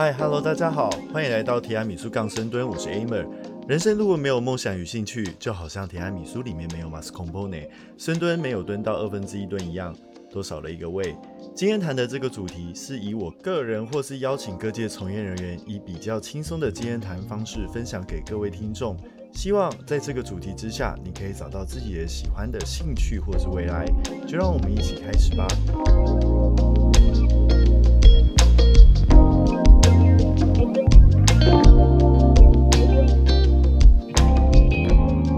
嗨 ，Hello， 大家好，欢迎来到提拉米苏杠深蹲，我是 Amer。人生如果没有梦想与兴趣，就好像提拉米苏里面没有 mascarpone， 深蹲没有蹲到1/2蹲一样，都少了一个位。今天谈的这个主题是以我个人或是邀请各界从业人员，以比较轻松的经验谈方式分享给各位听众。希望在这个主题之下，你可以找到自己的喜欢的兴趣或是未来。就让我们一起开始吧。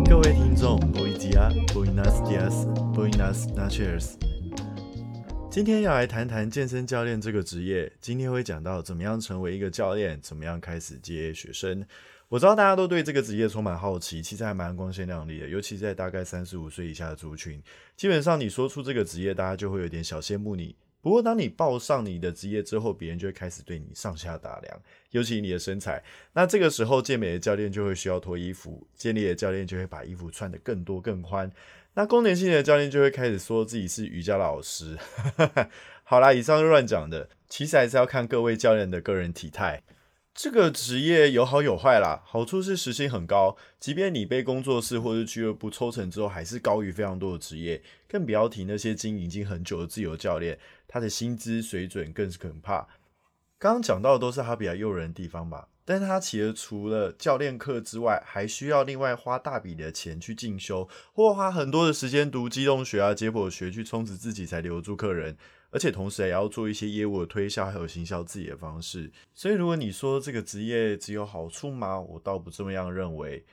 各位听众 ，Buenos días，Buenos días，Buenos noches。今天要来谈谈健身教练这个职业。今天会讲到怎么样成为一个教练，怎么样开始接学生。我知道大家都对这个职业充满好奇，其实还蛮光鲜亮丽的，尤其在大概35岁以下的族群，基本上你说出这个职业，大家就会有点小羡慕你。不过当你报上你的职业之后，别人就会开始对你上下打量，尤其你的身材。那这个时候健美的教练就会需要脱衣服，健力的教练就会把衣服穿得更多更宽，那功能性的教练就会开始说自己是瑜伽老师。好啦，以上是乱讲的，其实还是要看各位教练的个人体态。这个职业有好有坏啦，好处是时薪很高，即便你被工作室或是俱乐部抽成之后，还是高于非常多的职业，更不要提那些经营已经很久的自由教练，他的薪资水准更是可怕。刚刚讲到的都是他比较诱人的地方吧，但他其实除了教练课之外，还需要另外花大笔的钱去进修，或花很多的时间读机动学啊、解剖学去充实自己，才留住客人。而且同时也要做一些业务的推销，还有行销自己的方式。所以如果你说这个职业只有好处吗？我倒不这么样认为。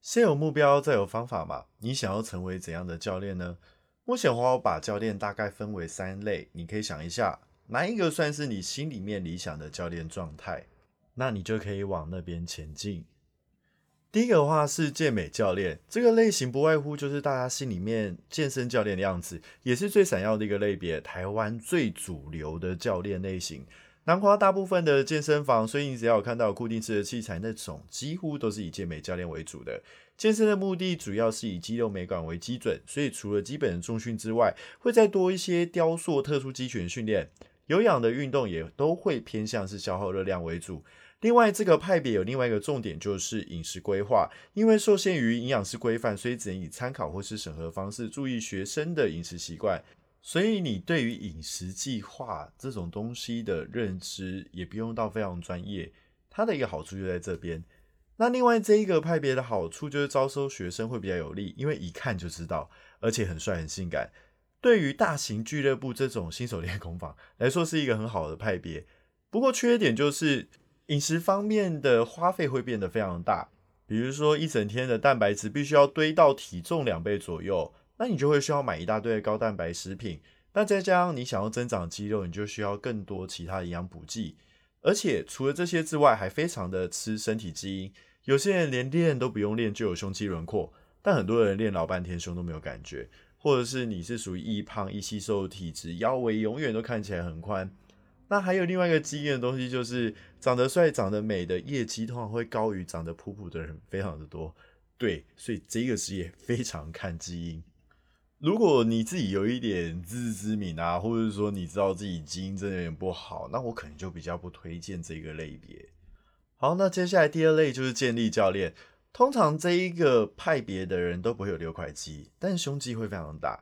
先有目标，再有方法嘛。你想要成为怎样的教练呢？目前我把教练大概分为3类，你可以想一下，哪一个算是你心里面理想的教练状态？那你就可以往那边前进。第一个的话是健美教练，这个类型不外乎就是大家心里面健身教练的样子，也是最闪耀的一个类别，台湾最主流的教练类型。南华大部分的健身房，所以你只要有看到固定式的器材，那种几乎都是以健美教练为主的。健身的目的主要是以肌肉美感为基准，所以除了基本的重训之外，会再多一些雕塑、特殊肌群训练，有氧的运动也都会偏向是消耗热量为主。另外这个派别有另外一个重点，就是饮食规划，因为受限于营养师规范，所以只能以参考或是审核方式注意学生的饮食习惯，所以你对于饮食计划这种东西的认知也不用到非常专业，它的一个好处就在这边。那另外这一个派别的好处就是招收学生会比较有利，因为一看就知道，而且很帅很性感，对于大型俱乐部这种新手练功坊来说是一个很好的派别。不过缺点就是饮食方面的花费会变得非常大，比如说一整天的蛋白质必须要堆到体重2倍左右，那你就会需要买一大堆的高蛋白食品，那再加上你想要增长肌肉，你就需要更多其他营养补剂，而且除了这些之外，还非常的吃身体基因，有些人连练都不用练就有胸肌轮廓，但很多人练老半天胸都没有感觉，或者是你是属于易胖易吸收的体质，腰围永远都看起来很宽。那还有另外一个基因的东西，就是长得帅长得美的业绩通常会高于长得普普的人非常的多。对，所以这个职业非常看基因，如果你自己有一点自知之明啊，或者说你知道自己基因真的有点不好，那我可能就比较不推荐这个类别。好，那接下来第2类就是健力教练，通常这一个派别的人都不会有六块肌，但胸肌会非常大，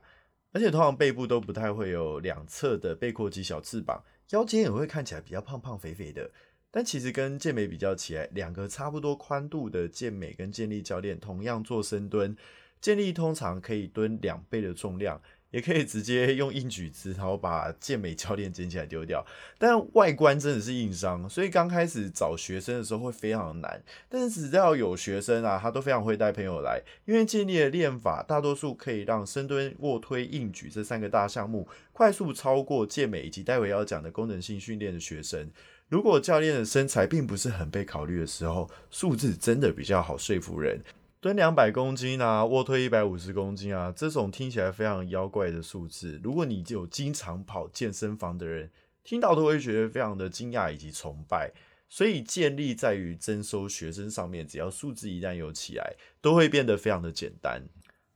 而且通常背部都不太会有两侧的背阔肌、小翅膀，腰间也会看起来比较胖胖肥肥的。但其实跟健美比较起来，2个差不多宽度的健美跟健力教练同样做深蹲，健力通常可以蹲2倍的重量，也可以直接用硬举子然后把健美教练捡起来丢掉，但外观真的是硬伤，所以刚开始找学生的时候会非常难。但是只要有学生啊，他都非常会带朋友来，因为健力的练法大多数可以让深蹲、卧推、硬举这3个大项目快速超过健美以及待会要讲的功能性训练的学生。如果教练的身材并不是很被考虑的时候，数字真的比较好说服人，蹲200公斤啊，卧推150公斤啊，这种听起来非常妖怪的数字，如果你有经常跑健身房的人听到都会觉得非常的惊讶以及崇拜。所以建立在于征收学生上面，只要数字一旦有起来，都会变得非常的简单。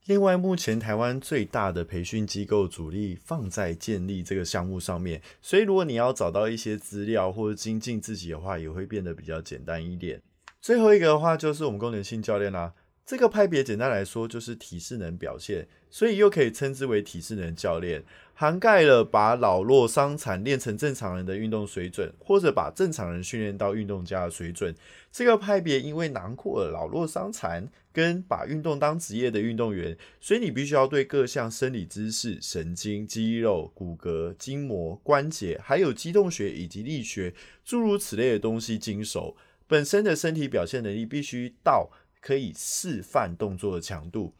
另外，目前台湾最大的培训机构主力放在建立这个项目上面，所以如果你要找到一些资料或者精进自己的话，也会变得比较简单一点。最后一个的话就是我们功能性教练啦，这个派别简单来说就是体适能表现，所以又可以称之为体适能教练，涵盖了把老弱伤残练成正常人的运动水准，或者把正常人训练到运动家的水准。这个派别因为囊括了老弱伤残跟把运动当职业的运动员，所以你必须要对各项生理知识、神经、肌肉、骨骼、筋膜、关节，还有肌动学以及力学诸如此类的东西精熟，本身的身体表现能力必须到可以示范动作的强度。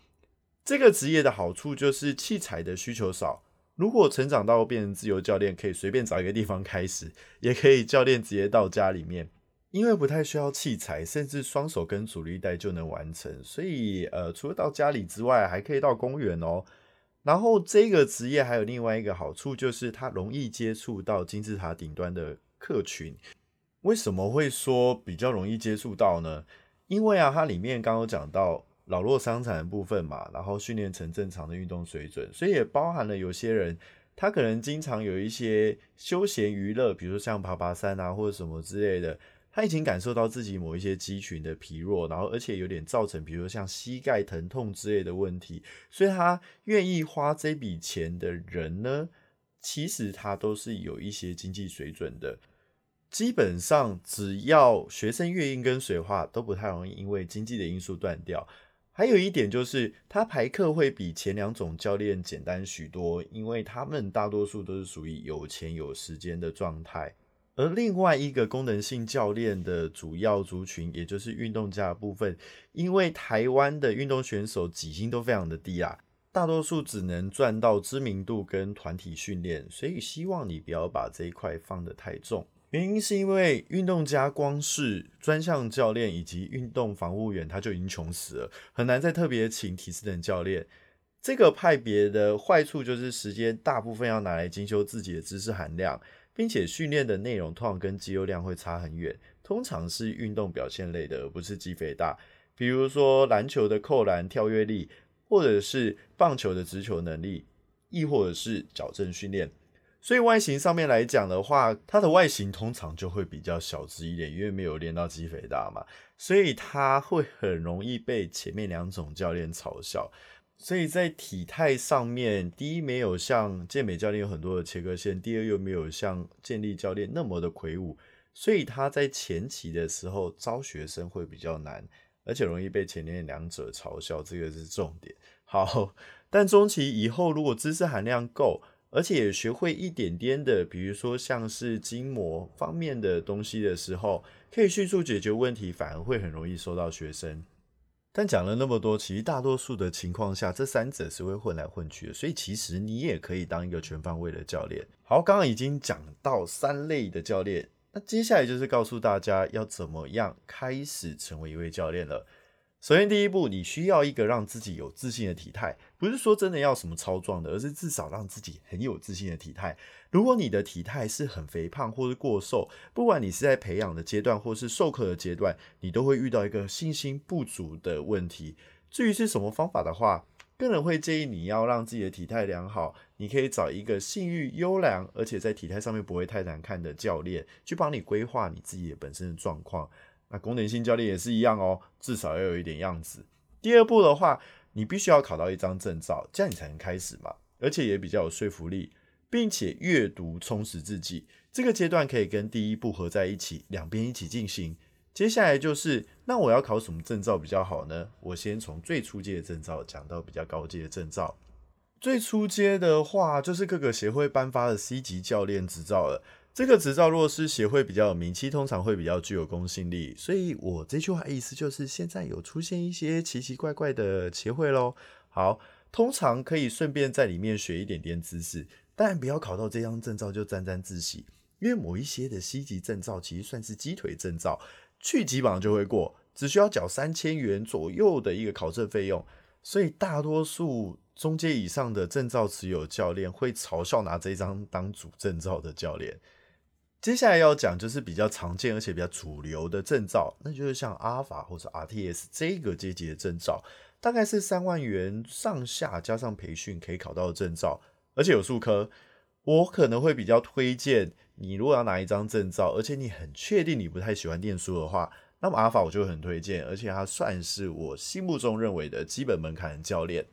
这个职业的好处就是器材的需求少，如果成长到变成自由教练，可以随便找一个地方开始，也可以教练直接到家里面，因为不太需要器材，甚至双手跟阻力带就能完成，所以除了到家里之外，还可以到公园哦。然后这个职业还有另外一个好处，就是它容易接触到金字塔顶端的客群。为什么会说比较容易接触到呢？因为啊，它里面刚刚讲到老弱伤残的部分嘛，然后训练成正常的运动水准，所以也包含了有些人他可能经常有一些休闲娱乐，比如说像爬爬山啊或者什么之类的，他已经感受到自己某一些肌群的疲弱，然后而且有点造成比如说像膝盖疼痛之类的问题，所以他愿意花这笔钱的人呢，其实他都是有一些经济水准的。基本上只要学生愿意跟随的话，都不太容易因为经济的因素断掉。还有一点就是他排课会比前两种教练简单许多，因为他们大多数都是属于有钱有时间的状态。而另外一个功能性教练的主要族群，也就是运动家的部分，因为台湾的运动选手底薪都非常的低啊，大多数只能赚到知名度跟团体训练，所以希望你不要把这一块放得太重。原因是因为运动家光是专项教练以及运动防护员他就已经穷死了，很难再特别请体适能教练。这个派别的坏处就是时间大部分要拿来精修自己的知识含量，并且训练的内容通常跟肌肉量会差很远，通常是运动表现类的，而不是肌肥大，比如说篮球的扣篮跳跃力，或者是棒球的直球能力，亦或者是矫正训练。所以外形上面来讲的话，它的外形通常就会比较小只一点，因为没有练到肌肥大嘛，所以它会很容易被前面两种教练嘲笑。所以在体态上面，第一没有像健美教练有很多的切割线，第二又没有像健力教练那么的魁梧，所以他在前期的时候招学生会比较难，而且容易被前面两者嘲笑，这个是重点。好，但中期以后如果知识含量够，而且也学会一点点的，比如说像是筋膜方面的东西的时候，可以迅速解决问题，反而会很容易收到学生。但讲了那么多，其实大多数的情况下，这三者是会混来混去的，所以其实你也可以当一个全方位的教练。好，刚刚已经讲到三类的教练，那接下来就是告诉大家要怎么样开始成为一位教练了。首先第一步，你需要一个让自己有自信的体态，不是说真的要什么超壮的，而是至少让自己很有自信的体态。如果你的体态是很肥胖或是过瘦，不管你是在培养的阶段或是授课的阶段，你都会遇到一个信心不足的问题。至于是什么方法的话，个人会建议你要让自己的体态良好，你可以找一个信誉优良而且在体态上面不会太难看的教练，去帮你规划你自己的本身的状况。那功能性教练也是一样哦，至少要有一点样子。第二步的话，你必须要考到一张证照，这样你才能开始嘛，而且也比较有说服力，并且阅读充实自己。这个阶段可以跟第一步合在一起，两边一起进行。接下来就是，那我要考什么证照比较好呢？我先从最初阶的证照讲到比较高阶的证照。最初阶的话，就是各个协会颁发的 C 级教练执照了。这个执照若是协会比较有名气，通常会比较具有公信力，所以我这句话意思就是现在有出现一些奇奇怪怪的协会咯。好，通常可以顺便在里面学一点点知识，但不要考到这张证照就沾沾自喜，因为某一些的 C 级证照其实算是鸡腿证照，去级榜就会过，只需要缴3000元左右的一个考证费用，所以大多数中阶以上的证照持有教练会嘲笑拿这张当主证照的教练。接下来要讲就是比较常见而且比较主流的证照，那就是像 Alpha 或者 RTS 这个阶级的证照，大概是3万元上下，加上培训可以考到的证照，而且有数科。我可能会比较推荐你，如果要拿一张证照，而且你很确定你不太喜欢念书的话，那么 Alpha 我就很推荐，而且它算是我心目中认为的基本门槛教练。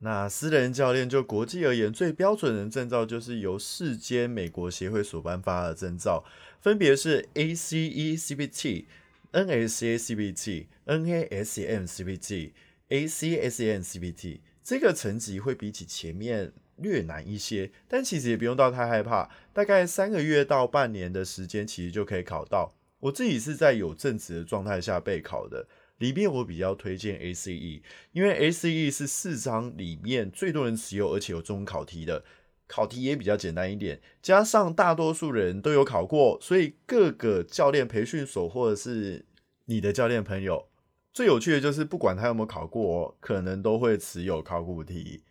那私人教练就国际而言，最标准的证照就是由世间美国协会所颁发的证照，分别是 ACE CBT、 NSCA CBT、 NASM CBT、 ACE CBT。 这个层级会比起前面略难一些，但其实也不用到太害怕，大概3个月到半年的时间其实就可以考到。我自己是在有正职的状态下备考的，里面我比较推荐 ACE， 因为 ACE 是4张里面最多人持有，而且有中文考题的，考题也比较简单一点，加上大多数人都有考过，所以各个教练培训所或者是你的教练朋友，最有趣的就是不管他有没有考过，可能都会持有考古题。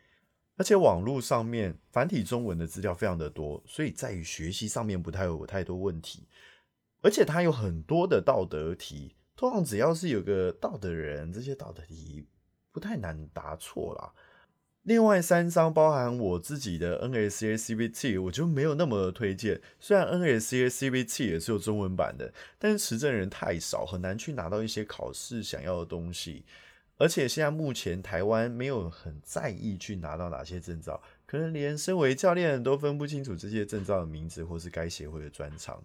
而且网络上面繁体中文的资料非常的多，所以在于学习上面不太有太多问题。而且它有很多的道德题，通常只要是有个道德人，这些道德题不太难答错啦。另外3张包含我自己的 NSCA CBT 我就没有那么的推荐，虽然 NSCA CBT 也是有中文版的，但是持证人太少，很难去拿到一些考试想要的东西。而且现在目前台湾没有很在意去拿到哪些证照，可能连身为教练都分不清楚这些证照的名字或是该协会的专长。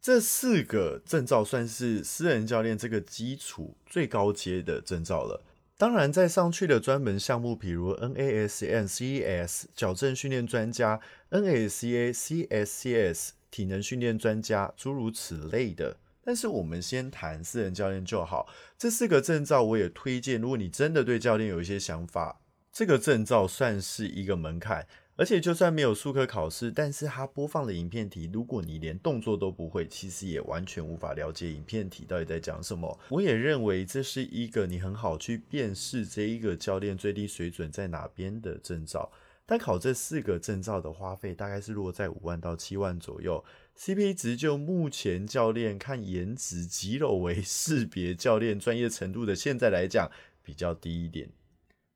这4个证照算是私人教练这个基础最高阶的证照了。当然在上去的专门项目，比如 NASM CES 矫正训练专家、 NSCA CSCS 体能训练专家，诸如此类的。但是我们先谈私人教练就好。这4个证照我也推荐，如果你真的对教练有一些想法，这个证照算是一个门槛。而且就算没有术科考试，但是它播放的影片题，如果你连动作都不会，其实也完全无法了解影片题到底在讲什么。我也认为这是一个你很好去辨识这一个教练最低水准在哪边的证照。但考这4个证照的花费大概是落在5万到7万左右， CP 值就目前教练看颜值肌肉为识别教练专业程度的现在来讲比较低一点。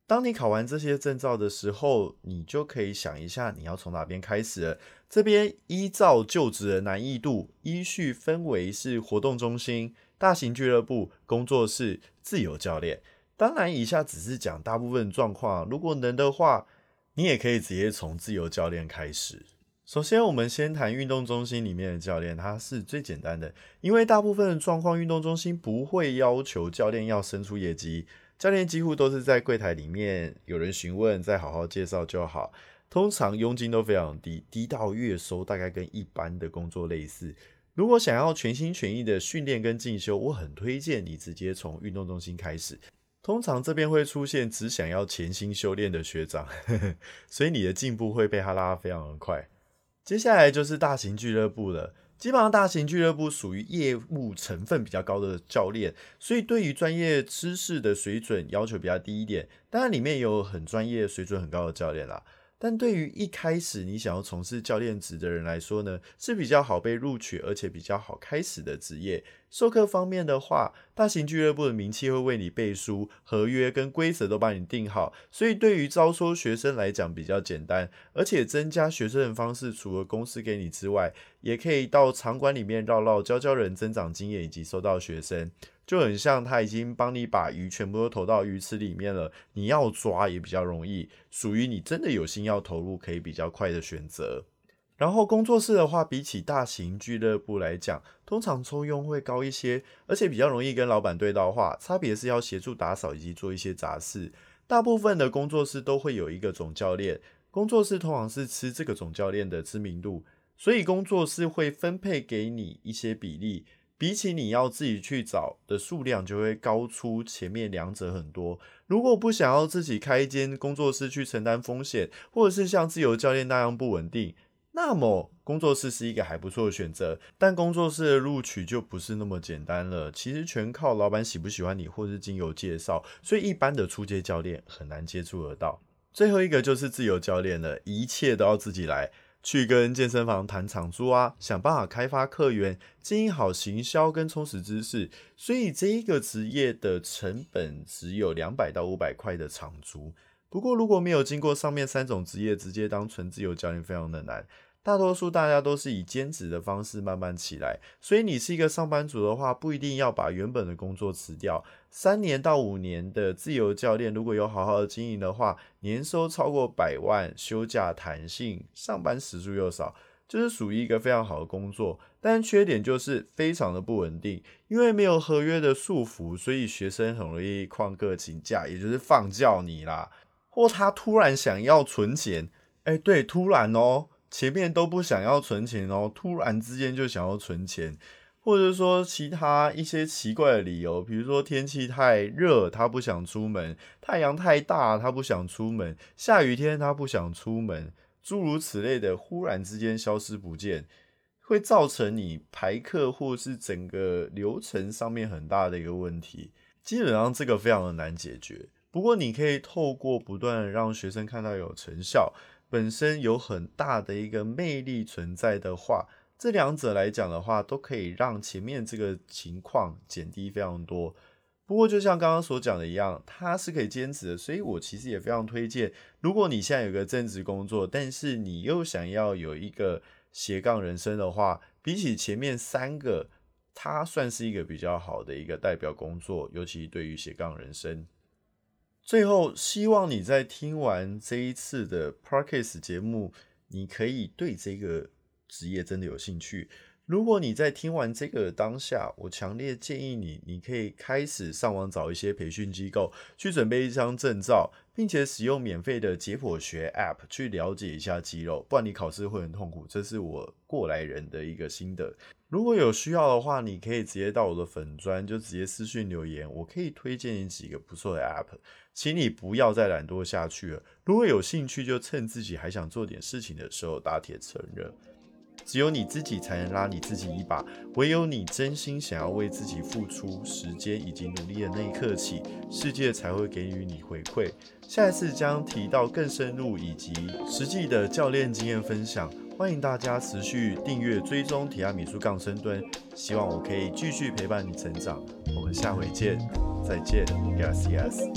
当你考完这些证照的时候，你就可以想一下你要从哪边开始了。这边依照就职的难易度依序分为是活动中心、大型俱乐部、工作室、自由教练。当然以下只是讲大部分状况，如果能的话你也可以直接从自由教练开始。首先我们先谈运动中心里面的教练，它是最简单的，因为大部分的状况运动中心不会要求教练要生出业绩，教练几乎都是在柜台里面有人询问再好好介绍就好，通常佣金都非常低，低到月收大概跟一般的工作类似。如果想要全心全意的训练跟进修，我很推荐你直接从运动中心开始，通常这边会出现只想要潜心修炼的学长所以你的进步会被他拉得非常的快。接下来就是大型俱乐部了，基本上大型俱乐部属于业务成分比较高的教练，所以对于专业知识的水准要求比较低一点，当然里面也有很专业水准很高的教练啦。但对于一开始你想要从事教练职的人来说呢，是比较好被录取而且比较好开始的职业。授课方面的话，大型俱乐部的名气会为你背书，合约跟规则都帮你定好，所以对于招收学生来讲比较简单。而且增加学生的方式，除了公司给你之外，也可以到场馆里面绕绕，教教人增长经验以及收到学生，就很像他已经帮你把鱼全部都投到鱼池里面了，你要抓也比较容易，属于你真的有心要投入可以比较快的选择。然后工作室的话，比起大型俱乐部来讲，通常抽佣会高一些，而且比较容易跟老板对到话，差别是要协助打扫以及做一些杂事。大部分的工作室都会有一个总教练，工作室通常是吃这个总教练的知名度，所以工作室会分配给你一些比例，比起你要自己去找的数量就会高出前面2者很多。如果不想要自己开一间工作室去承担风险，或者是像自由教练那样不稳定，那么工作室是一个还不错的选择。但工作室的录取就不是那么简单了，其实全靠老板喜不喜欢你或是经由介绍，所以一般的初阶教练很难接触得到。最后一个就是自由教练了，一切都要自己来。去跟健身房谈场租啊，想办法开发客源，经营好行销跟充实知识。所以这一个职业的成本只有200到500块的场租。不过如果没有经过上面3种职业，直接当纯自由教练非常的难。大多数大家都是以兼职的方式慢慢起来，所以你是一个上班族的话，不一定要把原本的工作辞掉。3年到5年的自由教练，如果有好好的经营的话，年收超过100万，休假弹性，上班时数又少，就是属于一个非常好的工作。但缺点就是非常的不稳定，因为没有合约的束缚，所以学生很容易旷课请假，也就是放教你啦，或他突然想要存钱，对，突然哦，前面都不想要存钱哦，突然之间就想要存钱，或者说其他一些奇怪的理由，比如说天气太热他不想出门，太阳太大他不想出门，下雨天他不想出门，诸如此类的忽然之间消失不见，会造成你排课或是整个流程上面很大的一个问题。基本上这个非常的难解决，不过你可以透过不断的让学生看到有成效，本身有很大的一个魅力存在的话，这两者来讲的话，都可以让前面这个情况减低非常多。不过就像刚刚所讲的一样，它是可以兼职的，所以我其实也非常推荐，如果你现在有个正职工作，但是你又想要有一个斜杠人生的话，比起前面3个，它算是一个比较好的一个代表工作，尤其对于斜杠人生。最后，希望你在听完这一次的 Podcast 节目，你可以对这个职业真的有兴趣。如果你在听完这个当下，我强烈建议你，你可以开始上网找一些培训机构，去准备一张证照，并且使用免费的解剖学 App 去了解一下肌肉，不然你考试会很痛苦，这是我过来人的一个心得。如果有需要的话，你可以直接到我的粉专，就直接私讯留言，我可以推荐你几个不错的 App， 请你不要再懒惰下去了。如果有兴趣，就趁自己还想做点事情的时候打铁趁热。只有你自己才能拉你自己一把，唯有你真心想要为自己付出时间以及努力的那一刻起，世界才会给予你回馈。下一次将提到更深入以及实际的教练经验分享，欢迎大家持续订阅追踪提拉米苏杠深蹲，希望我可以继续陪伴你成长。我们下回见，再见，Gracias。